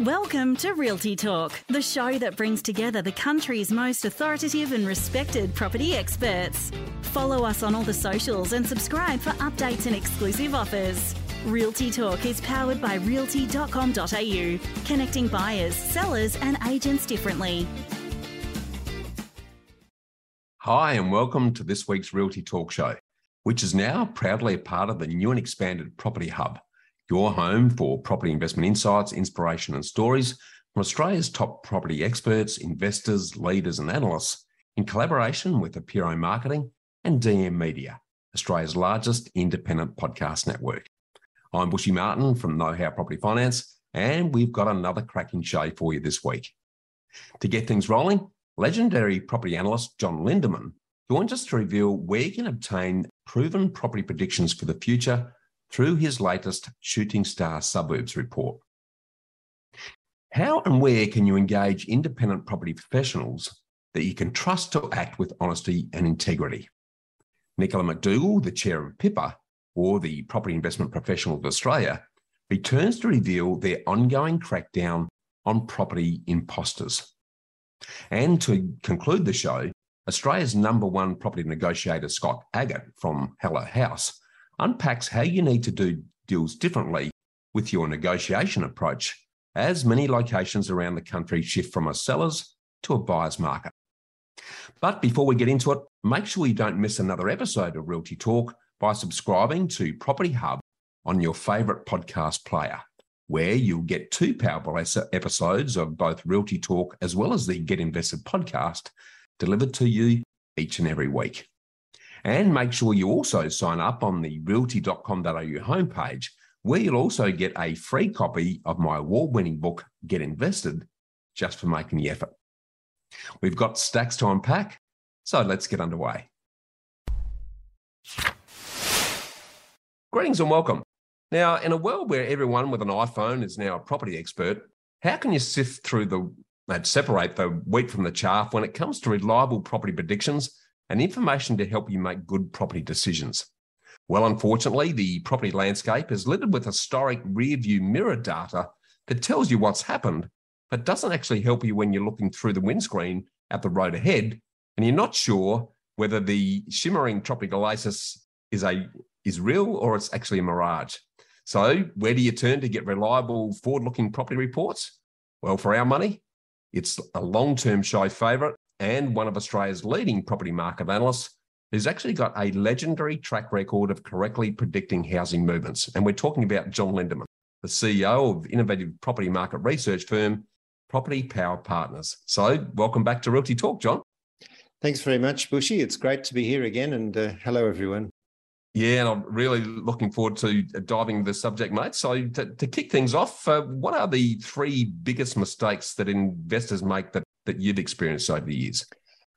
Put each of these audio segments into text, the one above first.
Welcome to Realty Talk, the show that brings together the country's most authoritative and respected property experts. Follow us on all the socials and subscribe for updates and exclusive offers. Realty Talk is powered by realty.com.au, connecting buyers, sellers and agents differently. Hi and welcome to this week's Realty Talk show, which is now proudly a part of the new and expanded Property Hub. Your home for property investment insights, inspiration and stories from Australia's top property experts, investors, leaders and analysts in collaboration with Apiro Marketing and DM Media, Australia's largest independent podcast network. I'm Bushy Martin from KnowHow Property Finance, and we've got another cracking show for you this week. To get things rolling, legendary property analyst John Lindeman joins us to reveal where you can obtain proven property predictions for the future through his latest Shooting Star Suburbs report. How and where can you engage independent property professionals that you can trust to act with honesty and integrity? Nicola McDougall, the chair of PIPA, or the Property Investment Professional of Australia, returns to reveal their ongoing crackdown on property imposters. And to conclude the show, Australia's number one property negotiator, Scott Aggett from Hello Haus, unpacks how you need to do deals differently with your negotiation approach as many locations around the country shift from a seller's to a buyer's market. But before we get into it, make sure you don't miss another episode of Realty Talk by subscribing to Property Hub on your favourite podcast player, where you'll get two powerful episodes of both Realty Talk as well as the Get Invested podcast delivered to you each and every week. And make sure you also sign up on the realty.com.au homepage, where you'll also get a free copy of my award-winning book, Get Invested, just for making the effort. We've got stacks to unpack, so let's get underway. Greetings and welcome. Now, in a world where everyone with an iPhone is now a property expert, how can you sift through separate the wheat from the chaff when it comes to reliable property predictions and information to help you make good property decisions? Well, unfortunately, the property landscape is littered with historic rearview mirror data that tells you what's happened, but doesn't actually help you when you're looking through the windscreen at the road ahead, and you're not sure whether the shimmering tropical oasis is real or it's actually a mirage. So where do you turn to get reliable forward-looking property reports? Well, for our money, it's a long-term show favourite, and one of Australia's leading property market analysts, who's actually got a legendary track record of correctly predicting housing movements. And we're talking about John Lindeman, the CEO of innovative property market research firm, Property Power Partners. So welcome back to Realty Talk, John. Thanks very much, Bushy. It's great to be here again. And hello, everyone. Yeah, and I'm really looking forward to diving into the subject, mate. So to kick things off, what are the three biggest mistakes that investors make that you've experienced over the years?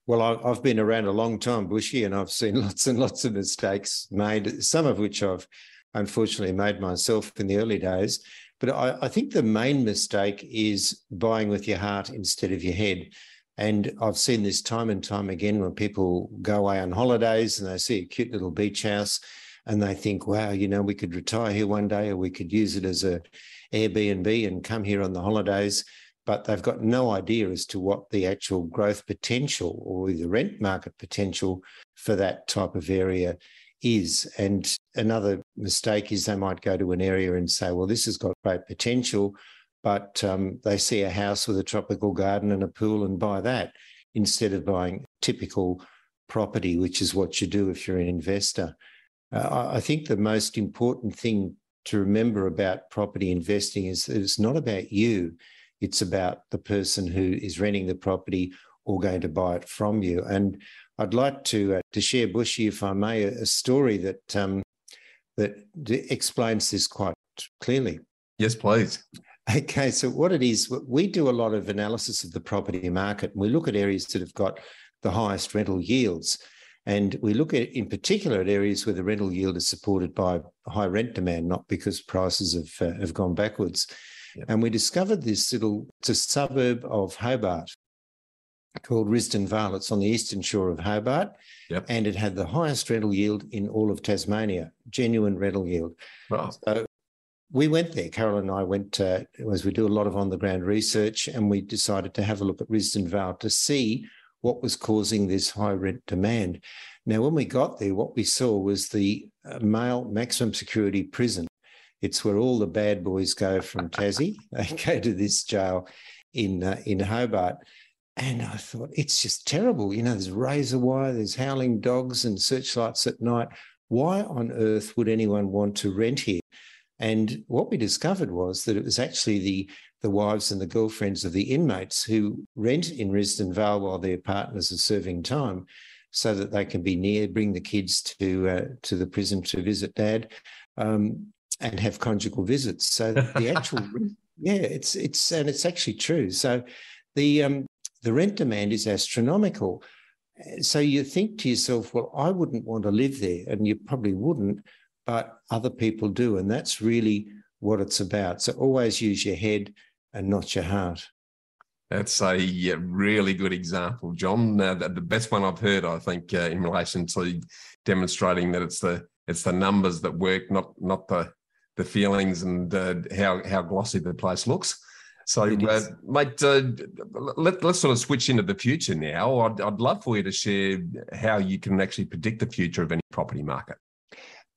Well, I've been around a long time, Bushy, and I've seen lots and lots of mistakes made, some of which I've unfortunately made myself in the early days. But I think the main mistake is buying with your heart instead of your head. And I've seen this time and time again when people go away on holidays and they see a cute little beach house and they think, wow, you know, we could retire here one day, or we could use it as an Airbnb and come here on the holidays. But they've got no idea as to what the actual growth potential or the rent market potential for that type of area is. And another mistake is they might go to an area and say, well, this has got great potential, but they see a house with a tropical garden and a pool and buy that instead of buying typical property, which is what you do if you're an investor. I think the most important thing to remember about property investing is that it's not about you. It's about the person who is renting the property or going to buy it from you. And I'd like to share, Bushy, if I may, a story that explains this quite clearly. Yes, please. Okay, so what it is, we do a lot of analysis of the property market, and we look at areas that have got the highest rental yields. And we look at, in particular, at areas where the rental yield is supported by high rent demand, not because prices have gone backwards. And we discovered it's a suburb of Hobart called Risdon Vale. It's on the eastern shore of Hobart, and it had the highest rental yield in all of Tasmania, genuine rental yield. Wow. So we went there. Carol and I went, as we do a lot of on-the-ground research, and we decided to have a look at Risdon Vale to see what was causing this high rent demand. Now, when we got there, what we saw was the male maximum security prison. It's where all the bad boys go from Tassie. They go to this jail in Hobart. And I thought, it's just terrible. You know, there's razor wire, there's howling dogs and searchlights at night. Why on earth would anyone want to rent here? And what we discovered was that it was actually the wives and the girlfriends of the inmates who rent in Risdon Vale while their partners are serving time, so that they can be near, bring the kids to the prison to visit dad, and have conjugal visits. So the actual, and it's actually true. So the rent demand is astronomical. So you think to yourself, well, I wouldn't want to live there, and you probably wouldn't, but other people do, and that's really what it's about. So always use your head and not your heart. That's a really good example, John. The best one I've heard, I think, in relation to demonstrating that it's the numbers that work, not the feelings and how glossy the place looks. So, mate, let's sort of switch into the future now. I'd love for you to share how you can actually predict the future of any property market.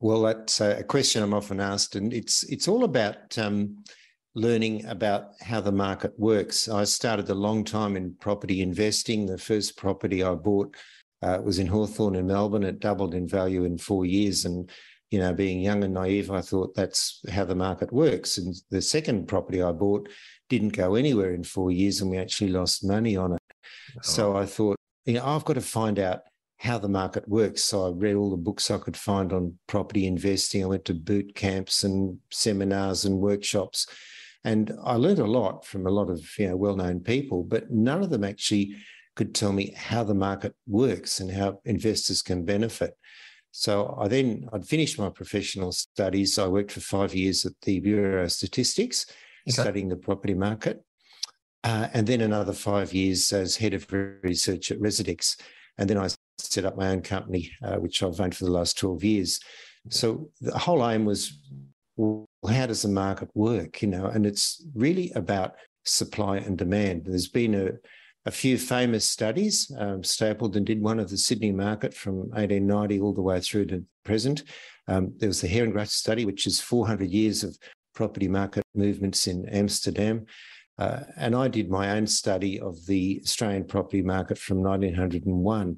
Well, that's a question I'm often asked, and it's all about learning about how the market works. I started a long time in property investing. The first property I bought was in Hawthorn in Melbourne. It doubled in value in 4 years. And, you know, being young and naive, I thought that's how the market works. And the second property I bought didn't go anywhere in 4 years, and we actually lost money on it. Oh. So I thought, you know, I've got to find out how the market works. So I read all the books I could find on property investing. I went to boot camps and seminars and workshops, and I learned a lot from a lot of, you know, well-known people, but none of them actually could tell me how the market works and how investors can benefit. So I'd finished my professional studies. I worked for 5 years at the Bureau of Statistics, studying the property market, and then another 5 years as head of research at Residex. And then I set up my own company, which I've owned for the last 12 years. So the whole aim was, well, how does the market work? You know, and it's really about supply and demand. There's been a few famous studies. Stapledon did one of the Sydney market from 1890 all the way through to present. There was the Herengracht study, which is 400 years of property market movements in Amsterdam. And I did my own study of the Australian property market from 1901.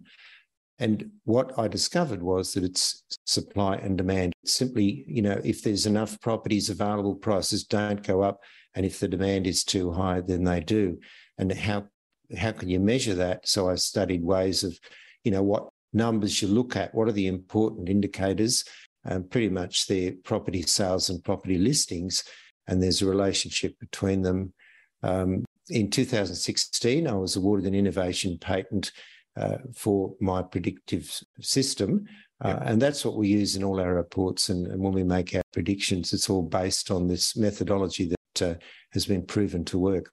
And what I discovered was that it's supply and demand. It's simply, you know, if there's enough properties available, prices don't go up. And if the demand is too high, then they do. And how can you measure that? So I studied ways of, you know, what numbers you look at, what are the important indicators, and pretty much their property sales and property listings. And there's a relationship between them. In 2016, I was awarded an innovation patent for my predictive system. And that's what we use in all our reports. And when we make our predictions, it's all based on this methodology that has been proven to work.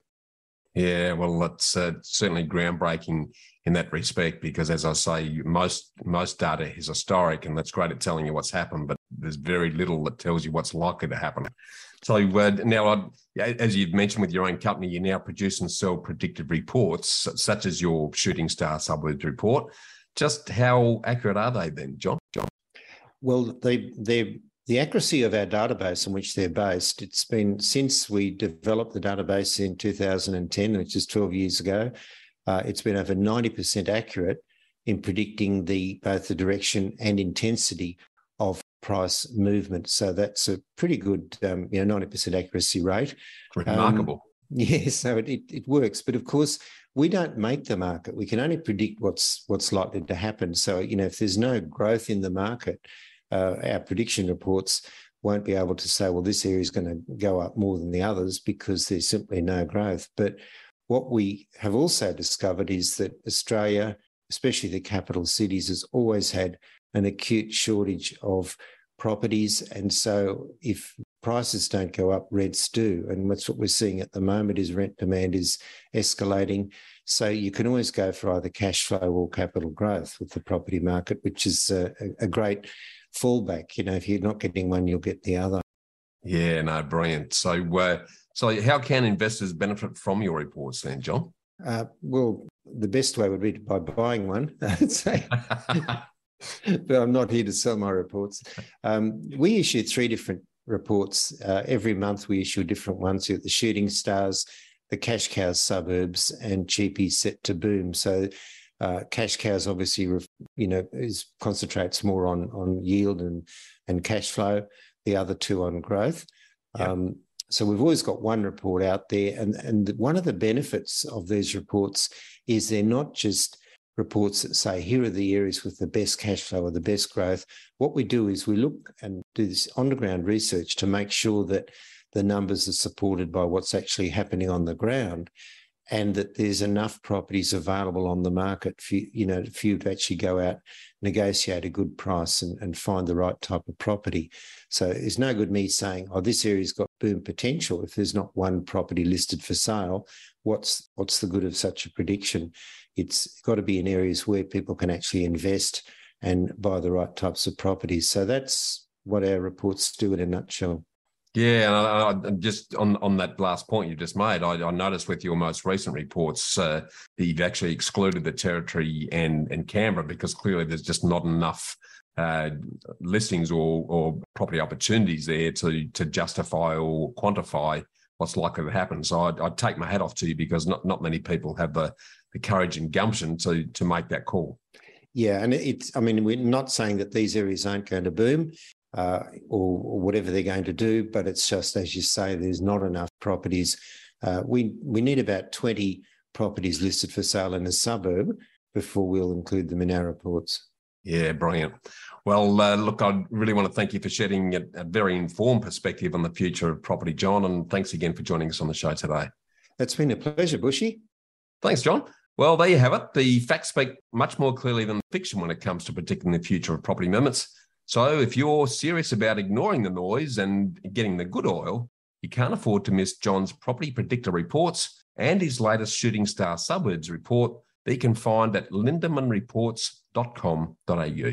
Yeah, well, that's certainly groundbreaking in that respect, because as I say, most data is historic, and that's great at telling you what's happened, but there's very little that tells you what's likely to happen. So now, as you've mentioned with your own company, you now produce and sell predictive reports, such as your Shooting Star Suburbs report. Just how accurate are they then, John? Well, the accuracy of our database on which they're based, it's been since we developed the database in 2010, which is 12 years ago, it's been over 90% accurate in predicting both the direction and intensity of price movement. So that's a pretty good 90% accuracy rate. Remarkable. So it works. But of course, we don't make the market. We can only predict what's likely to happen. So, you know, if there's no growth in the market, our prediction reports won't be able to say, well, this area is going to go up more than the others, because there's simply no growth. But what we have also discovered is that Australia, especially the capital cities, has always had an acute shortage of properties. And so if prices don't go up, rents do. And that's what we're seeing at the moment is rent demand is escalating. So you can always go for either cash flow or capital growth with the property market, which is a great fallback. You know, if you're not getting one, you'll get the other. Yeah, no, brilliant. So how can investors benefit from your reports then, John? Well, the best way would be by buying one, I'd say. But I'm not here to sell my reports. We issue three different reports. Every month we issue different ones. You have the Shooting Stars, the Cash Cows Suburbs, and Cheapie Set to Boom. So Cash Cows obviously concentrates more on yield and cash flow, the other two on growth. Yep. So we've always got one report out there. And one of the benefits of these reports is they're not just reports that say, here are the areas with the best cash flow or the best growth. What we do is we look and do this on-the-ground research to make sure that the numbers are supported by what's actually happening on the ground and that there's enough properties available on the market for you to actually go out, negotiate a good price and find the right type of property. So it's no good me saying, oh, this area's got boom potential. If there's not one property listed for sale, what's the good of such a prediction? It's got to be in areas where people can actually invest and buy the right types of properties. So that's what our reports do in a nutshell. Yeah, and I just on that last point you just made, I noticed with your most recent reports that you've actually excluded the Territory and Canberra because clearly there's just not enough listings or property opportunities there to justify or quantify what's likely to happen. So I'd take my hat off to you because not many people have the courage and gumption to make that call. Yeah, and we're not saying that these areas aren't going to boom. Or whatever they're going to do, but it's just, as you say, there's not enough properties. We need about 20 properties listed for sale in a suburb before we'll include them in our reports. Yeah, brilliant. Well, look, I really want to thank you for shedding a very informed perspective on the future of property, John, and thanks again for joining us on the show today. It's been a pleasure, Bushy. Thanks, John. Well, there you have it. The facts speak much more clearly than fiction when it comes to predicting the future of property movements. So if you're serious about ignoring the noise and getting the good oil, you can't afford to miss John's Property Predictor reports and his latest Shooting Star Suburbs report that you can find at lindemanreports.com.au.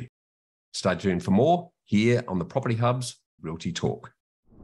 Stay tuned for more here on the Property Hub's Realty Talk.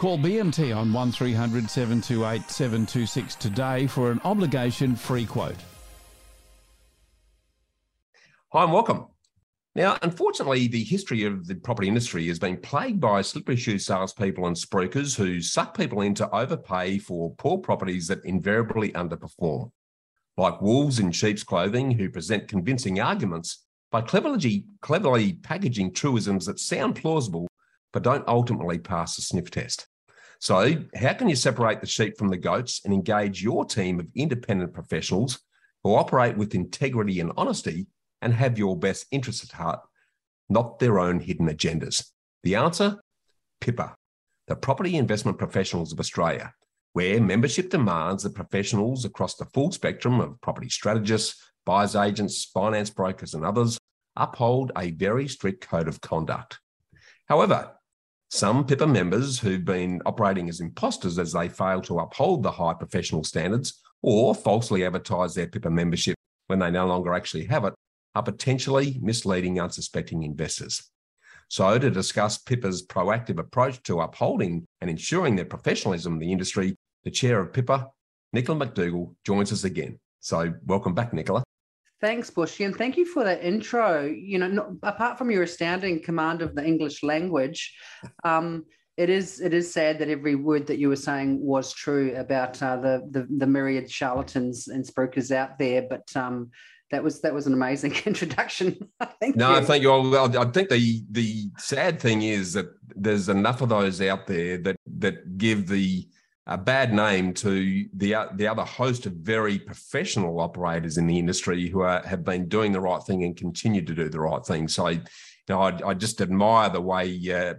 Call BMT on 1300 728 726 today for an obligation-free quote. Hi and welcome. Now, unfortunately, the history of the property industry has been plagued by slippery shoe salespeople and spookers who suck people in to overpay for poor properties that invariably underperform. Like wolves in sheep's clothing who present convincing arguments by cleverly packaging truisms that sound plausible but don't ultimately pass the sniff test. So how can you separate the sheep from the goats and engage your team of independent professionals who operate with integrity and honesty and have your best interests at heart, not their own hidden agendas? The answer? PIPA, the Property Investment Professionals of Australia, where membership demands that professionals across the full spectrum of property strategists, buyers agents, finance brokers and others uphold a very strict code of conduct. However, some PIPA members who've been operating as imposters as they fail to uphold the high professional standards or falsely advertise their PIPA membership when they no longer actually have it are potentially misleading unsuspecting investors. So to discuss PIPA's proactive approach to upholding and ensuring their professionalism in the industry, the chair of PIPA, Nicola McDougall, joins us again. So welcome back, Nicola. Thanks, Bushy, and thank you for that intro. Apart from your astounding command of the English language, it is sad that every word that you were saying was true about the myriad charlatans and spookers out there. But that was an amazing introduction. Thank you. I think the sad thing is that there's enough of those out there that give a bad name to the other host of very professional operators in the industry who have been doing the right thing and continue to do the right thing. So, I just admire the way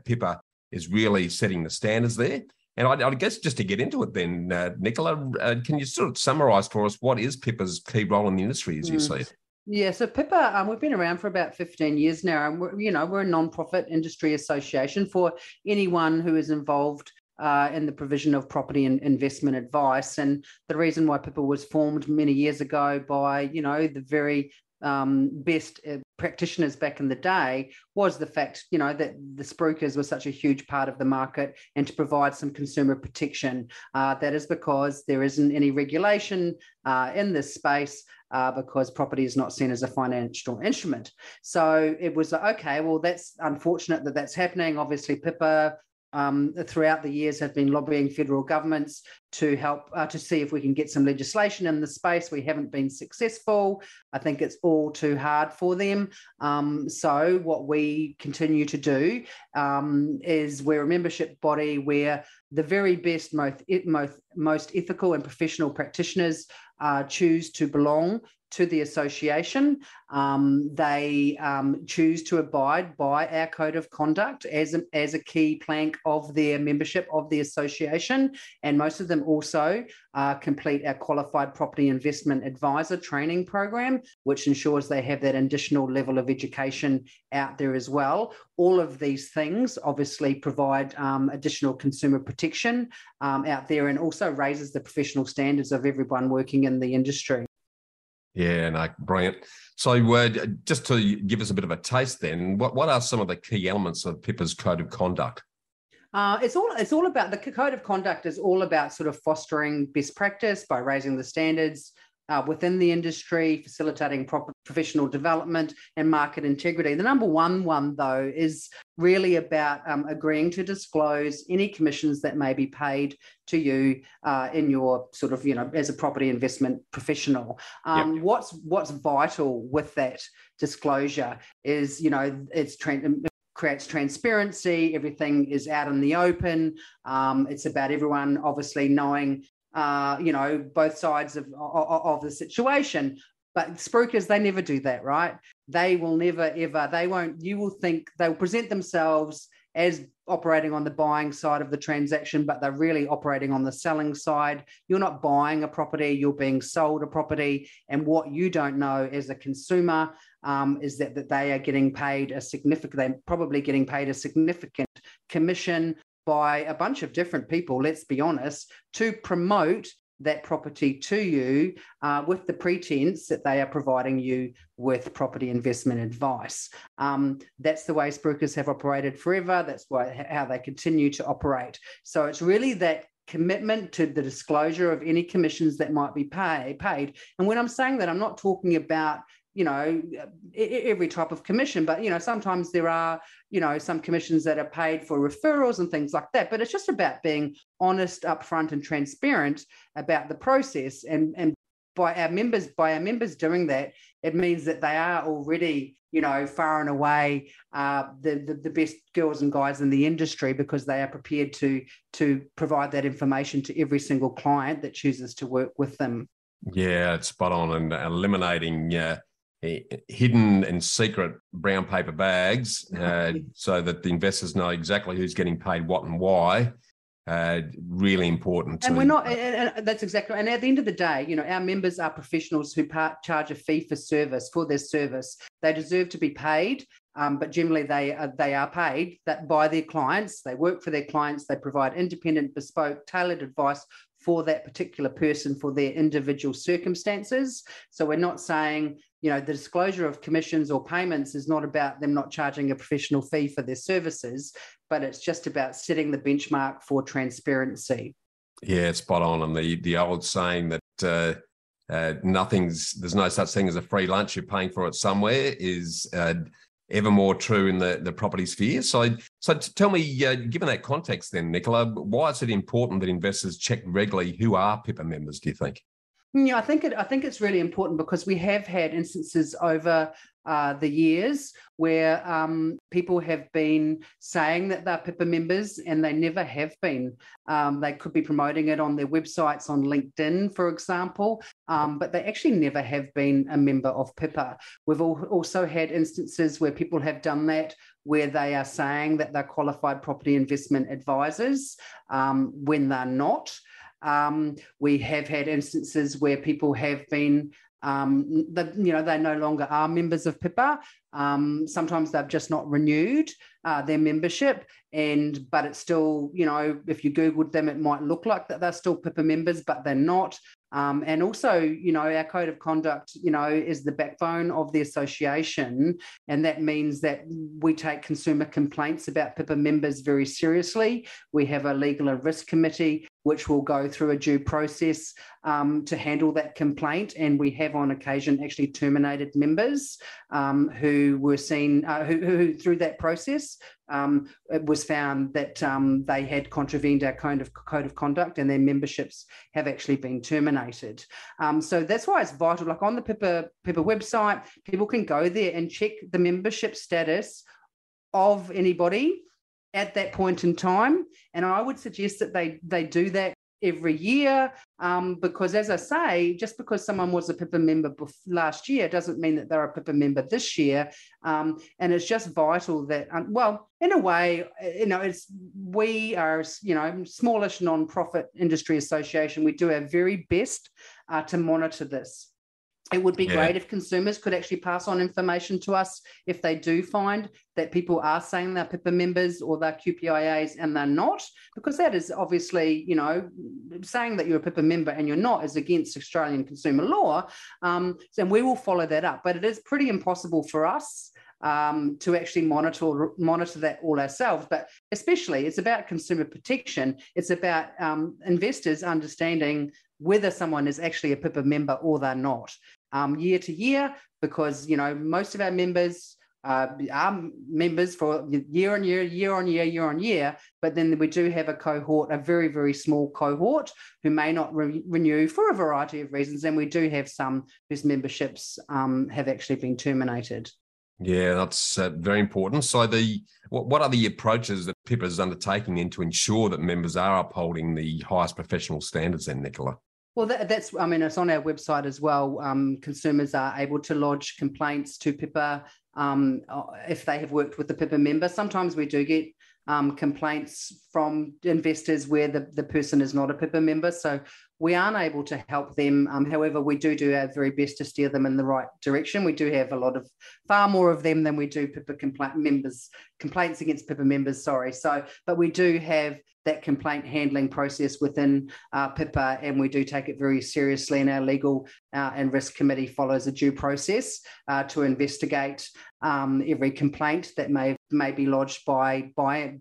PIPA is really setting the standards there. And I guess just to get into it then, Nicola, can you sort of summarise for us what is PIPA's key role in the industry as you see it? Yeah, so PIPA, we've been around for about 15 years now, and we're a non-profit industry association for anyone who is involved in the provision of property and investment advice. And the reason why PIPA was formed many years ago by, the very best practitioners back in the day was the fact, that the spookers were such a huge part of the market, and to provide some consumer protection. That is because there isn't any regulation in this space, because property is not seen as a financial instrument. So it was okay, well, that's unfortunate that that's happening. Obviously, PIPA throughout the years have been lobbying federal governments to help to see if we can get some legislation in the space. We haven't been successful. I think it's all too hard for them. So what we continue to do is we're a membership body where the very best, most ethical and professional practitioners choose to belong to the association. They choose to abide by our code of conduct as a key plank of their membership of the association. And most of them also complete our qualified property investment advisor training program, which ensures they have that additional level of education out there as well. All of these things obviously provide additional consumer protection out there, and also raises the professional standards of everyone working in the industry. Yeah, no, brilliant. So just to give us a bit of a taste then, what are some of the key elements of PIPA's code of conduct? It's all about, the code of conduct is all about sort of fostering best practice by raising the standards within the industry, facilitating proper professional development and market integrity. The number one though is really about agreeing to disclose any commissions that may be paid to you in your sort of, as a property investment professional. Yep. What's vital with that disclosure is, creates transparency. Everything is out in the open. It's about everyone obviously knowing both sides of the situation. But spookers, they never do that, right? They will never, ever, they won't, you will think, they'll present themselves as operating on the buying side of the transaction, but they're really operating on the selling side. You're not buying a property, you're being sold a property. And what you don't know as a consumer is that they are getting paid a significant commission by a bunch of different people, let's be honest, to promote that property to you with the pretense that they are providing you with property investment advice. That's the way spookers have operated forever. That's how they continue to operate. So it's really that commitment to the disclosure of any commissions that might be paid. And when I'm saying that, I'm not talking about every type of commission, but, sometimes there are, some commissions that are paid for referrals and things like that. But it's just about being honest, upfront and transparent about the process. And by our members doing that, it means that they are already, far and away the best girls and guys in the industry, because they are prepared to provide that information to every single client that chooses to work with them. Yeah, it's spot on. And eliminating hidden and secret brown paper bags so that the investors know exactly who's getting paid what and why. Really important. And that's exactly. And at the end of the day, our members are professionals who charge a fee for service, for their service. They deserve to be paid. But generally, they are paid that by their clients. They work for their clients. They provide independent, bespoke, tailored advice for that particular person, for their individual circumstances. So we're not saying, the disclosure of commissions or payments is not about them not charging a professional fee for their services, but it's just about setting the benchmark for transparency. Yeah, it's spot on. And the old saying that there's no such thing as a free lunch, you're paying for it somewhere, is ever more true in the property sphere. So tell me, given that context then, Nicola, why is it important that investors check regularly who are PIPA members, do you think? Yeah, I think it's really important because we have had instances over the years where people have been saying that they're PIPA members and they never have been. They could be promoting it on their websites, on LinkedIn, for example, but they actually never have been a member of PIPA. We've also had instances where people have done that where they are saying that they're qualified property investment advisors when they're not. We have had instances where people have been, they no longer are members of PIPA. Sometimes they've just not renewed their membership, but it's still, if you Googled them, it might look like that they're still PIPA members, but they're not. And also, our code of conduct, is the backbone of the association. And that means that we take consumer complaints about PIPA members very seriously. We have a legal and risk committee, which will go through a due process to handle that complaint. And we have on occasion actually terminated members who were seen, who through that process, it was found that they had contravened our code of conduct and their memberships have actually been terminated. So that's why it's vital. Like on the PIPA website, people can go there and check the membership status of anybody at that point in time. And I would suggest that they do that every year, because as I say, just because someone was a PIPA member last year doesn't mean that they're a PIPA member this year. And it's just vital that, in a way, we are, smallish non-profit industry association. We do our very best to monitor this. It would be great if consumers could actually pass on information to us if they do find that people are saying they're PIPA members or they're QPIAs and they're not, because that is obviously, saying that you're a PIPA member and you're not is against Australian consumer law. And we will follow that up. But it is pretty impossible for us to actually monitor that all ourselves. But especially it's about consumer protection. It's about investors understanding whether someone is actually a PIPA member or they're not, year to year, because most of our members are members for year on year, year on year, year on year. But then we do have a cohort, a very, very small cohort, who may not renew for a variety of reasons, and we do have some whose memberships have actually been terminated. Yeah, that's very important. So, what are the approaches that PIPA is undertaking then to ensure that members are upholding the highest professional standards? Then, Nicola. Well, that's, it's on our website as well. Consumers are able to lodge complaints to PIPA if they have worked with the PIPA member. Sometimes we do get complaints from investors where the person is not a PIPA member. So we aren't able to help them. However, we do our very best to steer them in the right direction. We do have far more of them than we do PIPA complaints against PIPA members, sorry. So, but we do have that complaint handling process within PIPA, and we do take it very seriously, and our legal and risk committee follows a due process to investigate every complaint that may be lodged by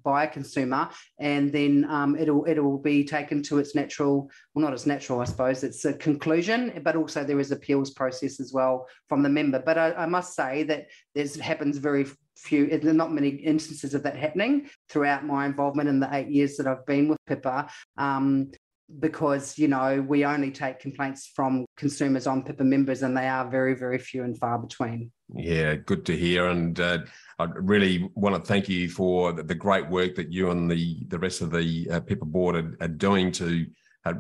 a consumer, and then it'll be taken to its natural, well, not its natural, I suppose, it's a conclusion, but also there is appeals process as well from the member. But I must say that this happens very few, there are not many instances of that happening throughout my involvement in the 8 years that I've been with PIPA, because, we only take complaints from consumers on PIPA members, and they are very, very few and far between. Yeah, good to hear. And I really want to thank you for the great work that you and the rest of the PIPA board are doing to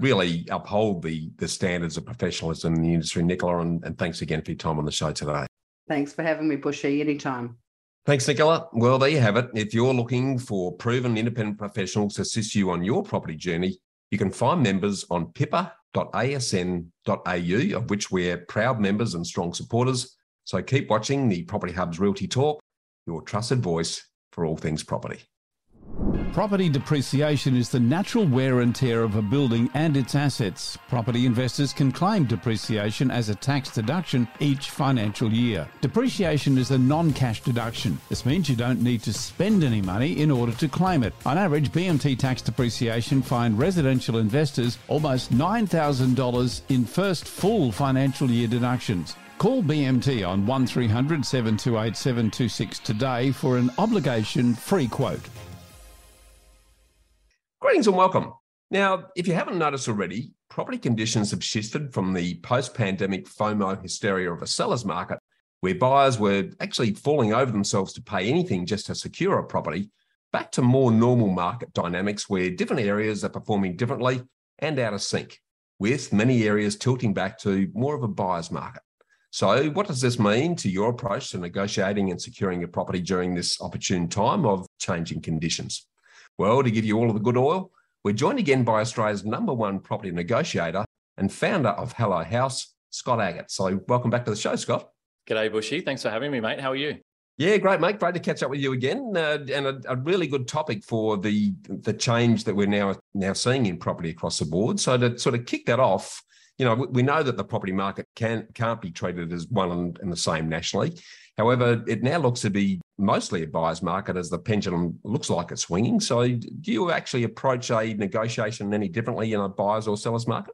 really uphold the standards of professionalism in the industry, Nicola. And thanks again for your time on the show today. Thanks for having me, Bushy. Anytime. Thanks, Nicola. Well, there you have it. If you're looking for proven independent professionals to assist you on your property journey, you can find members on pipa.asn.au, of which we're proud members and strong supporters. So keep watching the Property Hub's Realty Talk, your trusted voice for all things property. Property depreciation is the natural wear and tear of a building and its assets. Property investors can claim depreciation as a tax deduction each financial year. Depreciation is a non-cash deduction. This means you don't need to spend any money in order to claim it. On average, BMT Tax Depreciation fined residential investors almost $9,000 in first full financial year deductions. Call BMT on 1300 728 726 today for an obligation-free quote. Greetings and welcome. Now, if you haven't noticed already, property conditions have shifted from the post-pandemic FOMO hysteria of a seller's market, where buyers were actually falling over themselves to pay anything just to secure a property, back to more normal market dynamics where different areas are performing differently and out of sync, with many areas tilting back to more of a buyer's market. So what does this mean to your approach to negotiating and securing your property during this opportune time of changing conditions? Well, to give you all of the good oil, we're joined again by Australia's #1 property negotiator and founder of Hello Haus, Scott Aggett. So welcome back to the show, Scott. G'day, Bushy. Thanks for having me, mate. How are you? Yeah, great, mate. Great to catch up with you again. And a really good topic for the change that we're now seeing in property across the board. So to sort of kick that off, you know, we know that the property market can't be treated as one and the same nationally. However, it now looks to be mostly a buyer's market as the pendulum looks like it's swinging. So do you actually approach a negotiation any differently in a buyer's or seller's market?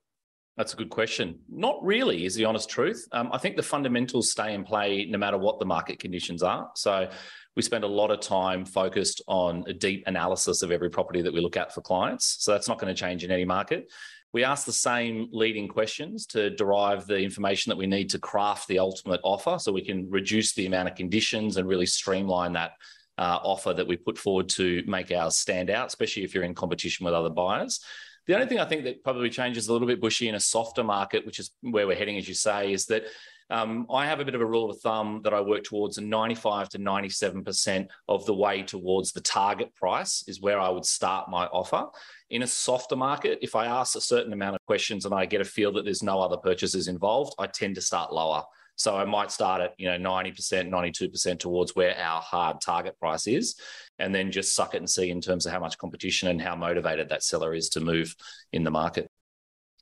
That's a good question. Not really is the honest truth. I think the fundamentals stay in play no matter what the market conditions are. So we spend a lot of time focused on a deep analysis of every property that we look at for clients. So that's not going to change in any market. We ask the same leading questions to derive the information that we need to craft the ultimate offer so we can reduce the amount of conditions and really streamline that offer that we put forward to make ours stand out, especially if you're in competition with other buyers. The only thing I think that probably changes a little bit, Bushy, in a softer market, which is where we're heading, as you say, is that I have a bit of a rule of thumb that I work towards, and 95 to 97% of the way towards the target price is where I would start my offer. In a softer market, if I ask a certain amount of questions and I get a feel that there's no other purchases involved, I tend to start lower. So I might start at 90%, 92% towards where our hard target price is, and then just suck it and see in terms of how much competition and how motivated that seller is to move in the market.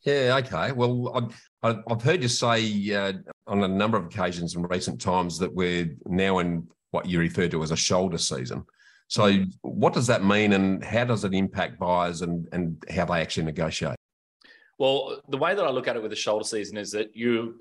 Yeah, okay. Well, I've heard you say on a number of occasions in recent times that we're now in what you refer to as a shoulder season. So what does that mean, and how does it impact buyers and how they actually negotiate? Well, the way that I look at it with the shoulder season is that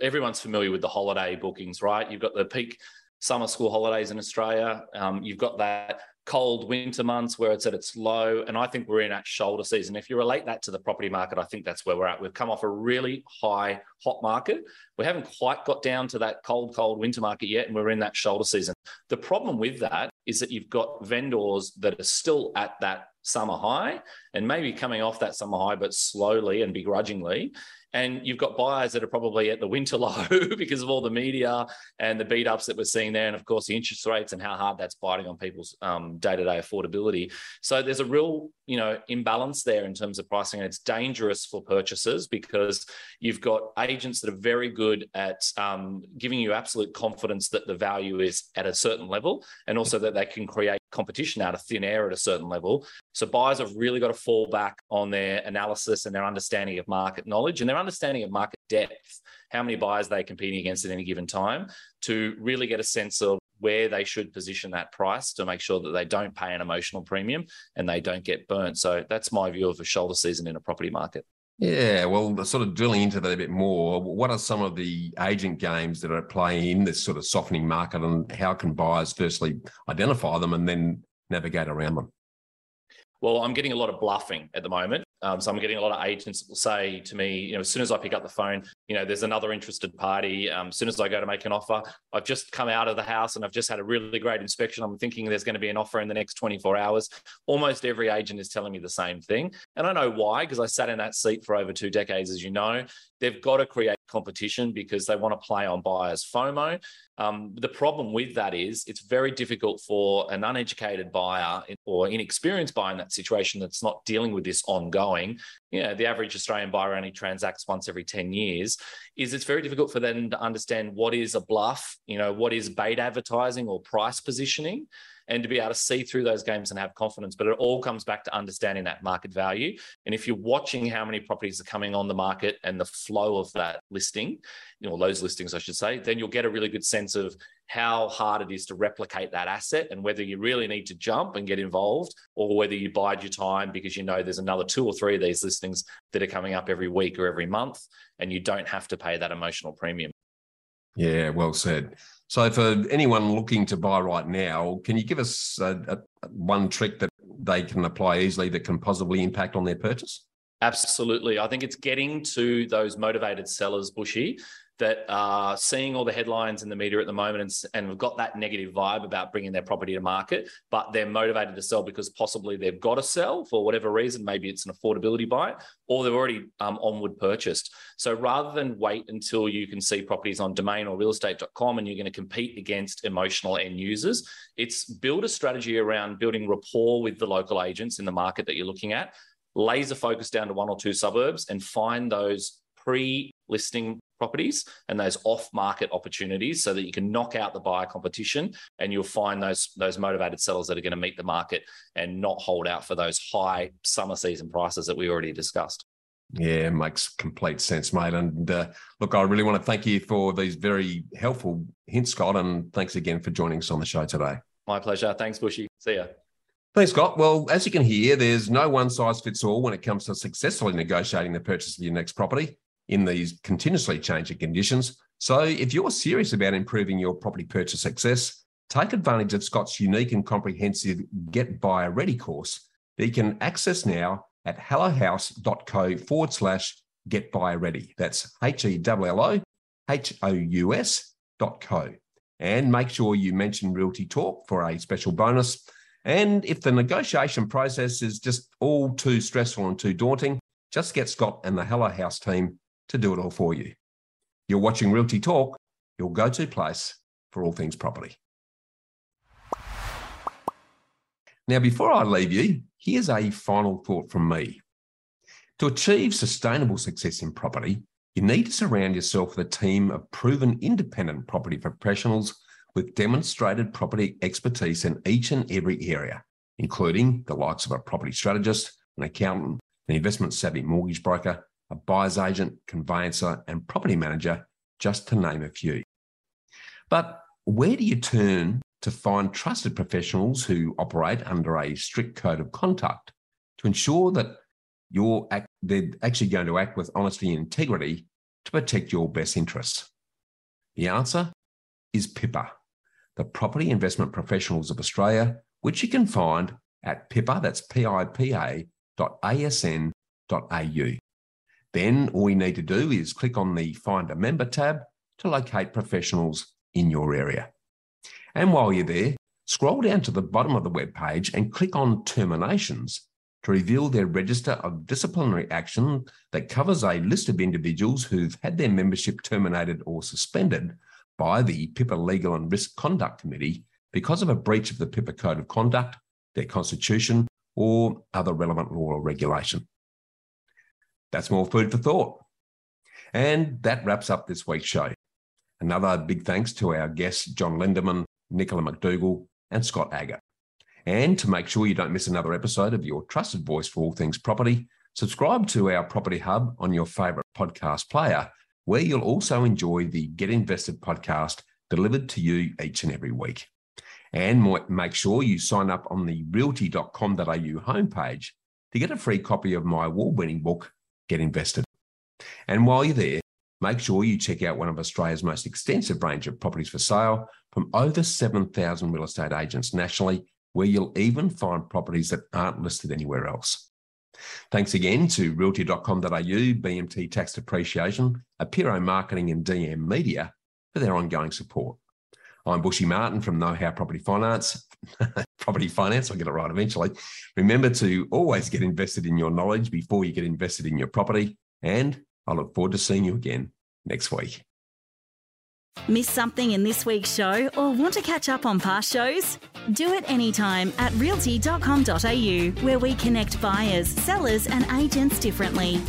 everyone's familiar with the holiday bookings, right? You've got the peak summer school holidays in Australia. You've got that cold winter months where it's at its low. And I think we're in that shoulder season. If you relate that to the property market, I think that's where we're at. We've come off a really high, hot market. We haven't quite got down to that cold winter market yet, and we're in that shoulder season. The problem with that is that you've got vendors that are still at that summer high and maybe coming off that summer high, but slowly and begrudgingly. And you've got buyers that are probably at the winter low because of all the media and the beat-ups that we're seeing there, and, of course, the interest rates and how hard that's biting on people's day-to-day affordability. So there's a real, imbalance there in terms of pricing, and it's dangerous for purchasers because you've got agents that are very good at giving you absolute confidence that the value is at a certain level, and also that they can create competition out of thin air at a certain level. So buyers have really got to fall back on their analysis and their understanding of market knowledge and their understanding of market depth, how many buyers they're competing against at any given time, to really get a sense of where they should position that price to make sure that they don't pay an emotional premium and they don't get burnt. So that's my view of a shoulder season in a property market. Yeah, well, sort of drilling into that a bit more, what are some of the agent games that are playing in this sort of softening market, and how can buyers firstly identify them and then navigate around them? Well, I'm getting a lot of bluffing at the moment. So I'm getting a lot of agents that will say to me, as soon as I pick up the phone, there's another interested party. As soon as I go to make an offer, I've just come out of the house and I've just had a really great inspection. I'm thinking there's going to be an offer in the next 24 hours. Almost every agent is telling me the same thing. And I know why, because I sat in that seat for over 2 decades, as you know. They've got to create competition because they want to play on buyers' FOMO. The problem with that is it's very difficult for an uneducated buyer or inexperienced buyer in that situation that's not dealing with this ongoing. The average Australian buyer only transacts once every 10 years. It's very difficult for them to understand what is a bluff, what is bait advertising or price positioning, and to be able to see through those games and have confidence. But it all comes back to understanding that market value. And if you're watching how many properties are coming on the market and the flow of that listing, those listings, I should say, then you'll get a really good sense of how hard it is to replicate that asset and whether you really need to jump and get involved or whether you bide your time because there's another 2 or 3 of these listings that are coming up every week or every month, and you don't have to pay that emotional premium. Yeah, well said. So for anyone looking to buy right now, can you give us one trick that they can apply easily that can positively impact on their purchase? Absolutely. I think it's getting to those motivated sellers, Bushy, that are seeing all the headlines in the media at the moment and have got that negative vibe about bringing their property to market, but they're motivated to sell because possibly they've got to sell for whatever reason. Maybe it's an affordability buy, or they've already onward purchased. So rather than wait until you can see properties on Domain or realestate.com and you're going to compete against emotional end users, it's build a strategy around building rapport with the local agents in the market that you're looking at, laser focus down to one or two suburbs and find those pre-listing properties and those off-market opportunities so that you can knock out the buyer competition, and you'll find those motivated sellers that are going to meet the market and not hold out for those high summer season prices that we already discussed. Yeah, makes complete sense, mate. And look, I really want to thank you for these very helpful hints, Scott, and thanks again for joining us on the show today. My pleasure. Thanks, Bushy. See ya. Thanks, Scott. Well, as you can hear, there's no one-size-fits-all when it comes to successfully negotiating the purchase of your next property in these continuously changing conditions. So if you're serious about improving your property purchase success, take advantage of Scott's unique and comprehensive Get Buyer Ready course that you can access now at hellohouse.co/Get Buyer Ready. That's hellohouse.co. And make sure you mention Realty Talk for a special bonus. And if the negotiation process is just all too stressful and too daunting, just get Scott and the Hello Haus team to do it all for you. You're watching Realty Talk, your go-to place for all things property. Now, before I leave you, here's a final thought from me. To achieve sustainable success in property, you need to surround yourself with a team of proven independent property professionals with demonstrated property expertise in each and every area, including the likes of a property strategist, an accountant, an investment-savvy mortgage broker, a buyer's agent, conveyancer, and property manager, just to name a few. But where do you turn to find trusted professionals who operate under a strict code of conduct to ensure that they're actually going to act with honesty and integrity to protect your best interests? The answer is PIPA, the Property Investment Professionals of Australia, which you can find at PIPA, that's pipa.asn.au. Then all you need to do is click on the Find a Member tab to locate professionals in your area. And while you're there, scroll down to the bottom of the webpage and click on Terminations to reveal their register of disciplinary action that covers a list of individuals who've had their membership terminated or suspended by the PIPA Legal and Risk Conduct Committee because of a breach of the PIPA Code of Conduct, their constitution, or other relevant law or regulation. That's more food for thought. And that wraps up this week's show. Another big thanks to our guests, John Lindeman, Nicola McDougall, and Scott Aggett. And to make sure you don't miss another episode of your trusted voice for all things property, subscribe to our Property Hub on your favourite podcast player, where you'll also enjoy the Get Invested podcast delivered to you each and every week. And make sure you sign up on the realty.com.au homepage to get a free copy of my award-winning book, Get Invested. And while you're there, make sure you check out one of Australia's most extensive range of properties for sale from over 7,000 real estate agents nationally, where you'll even find properties that aren't listed anywhere else. Thanks again to realty.com.au, BMT Tax Depreciation, Apiro Marketing and DM Media for their ongoing support. I'm Bushy Martin from KnowHow Property Finance. Property Finance, I'll get it right eventually. Remember to always get invested in your knowledge before you get invested in your property. And I look forward to seeing you again next week. Miss something in this week's show or want to catch up on past shows? Do it anytime at realty.com.au, where we connect buyers, sellers and agents differently.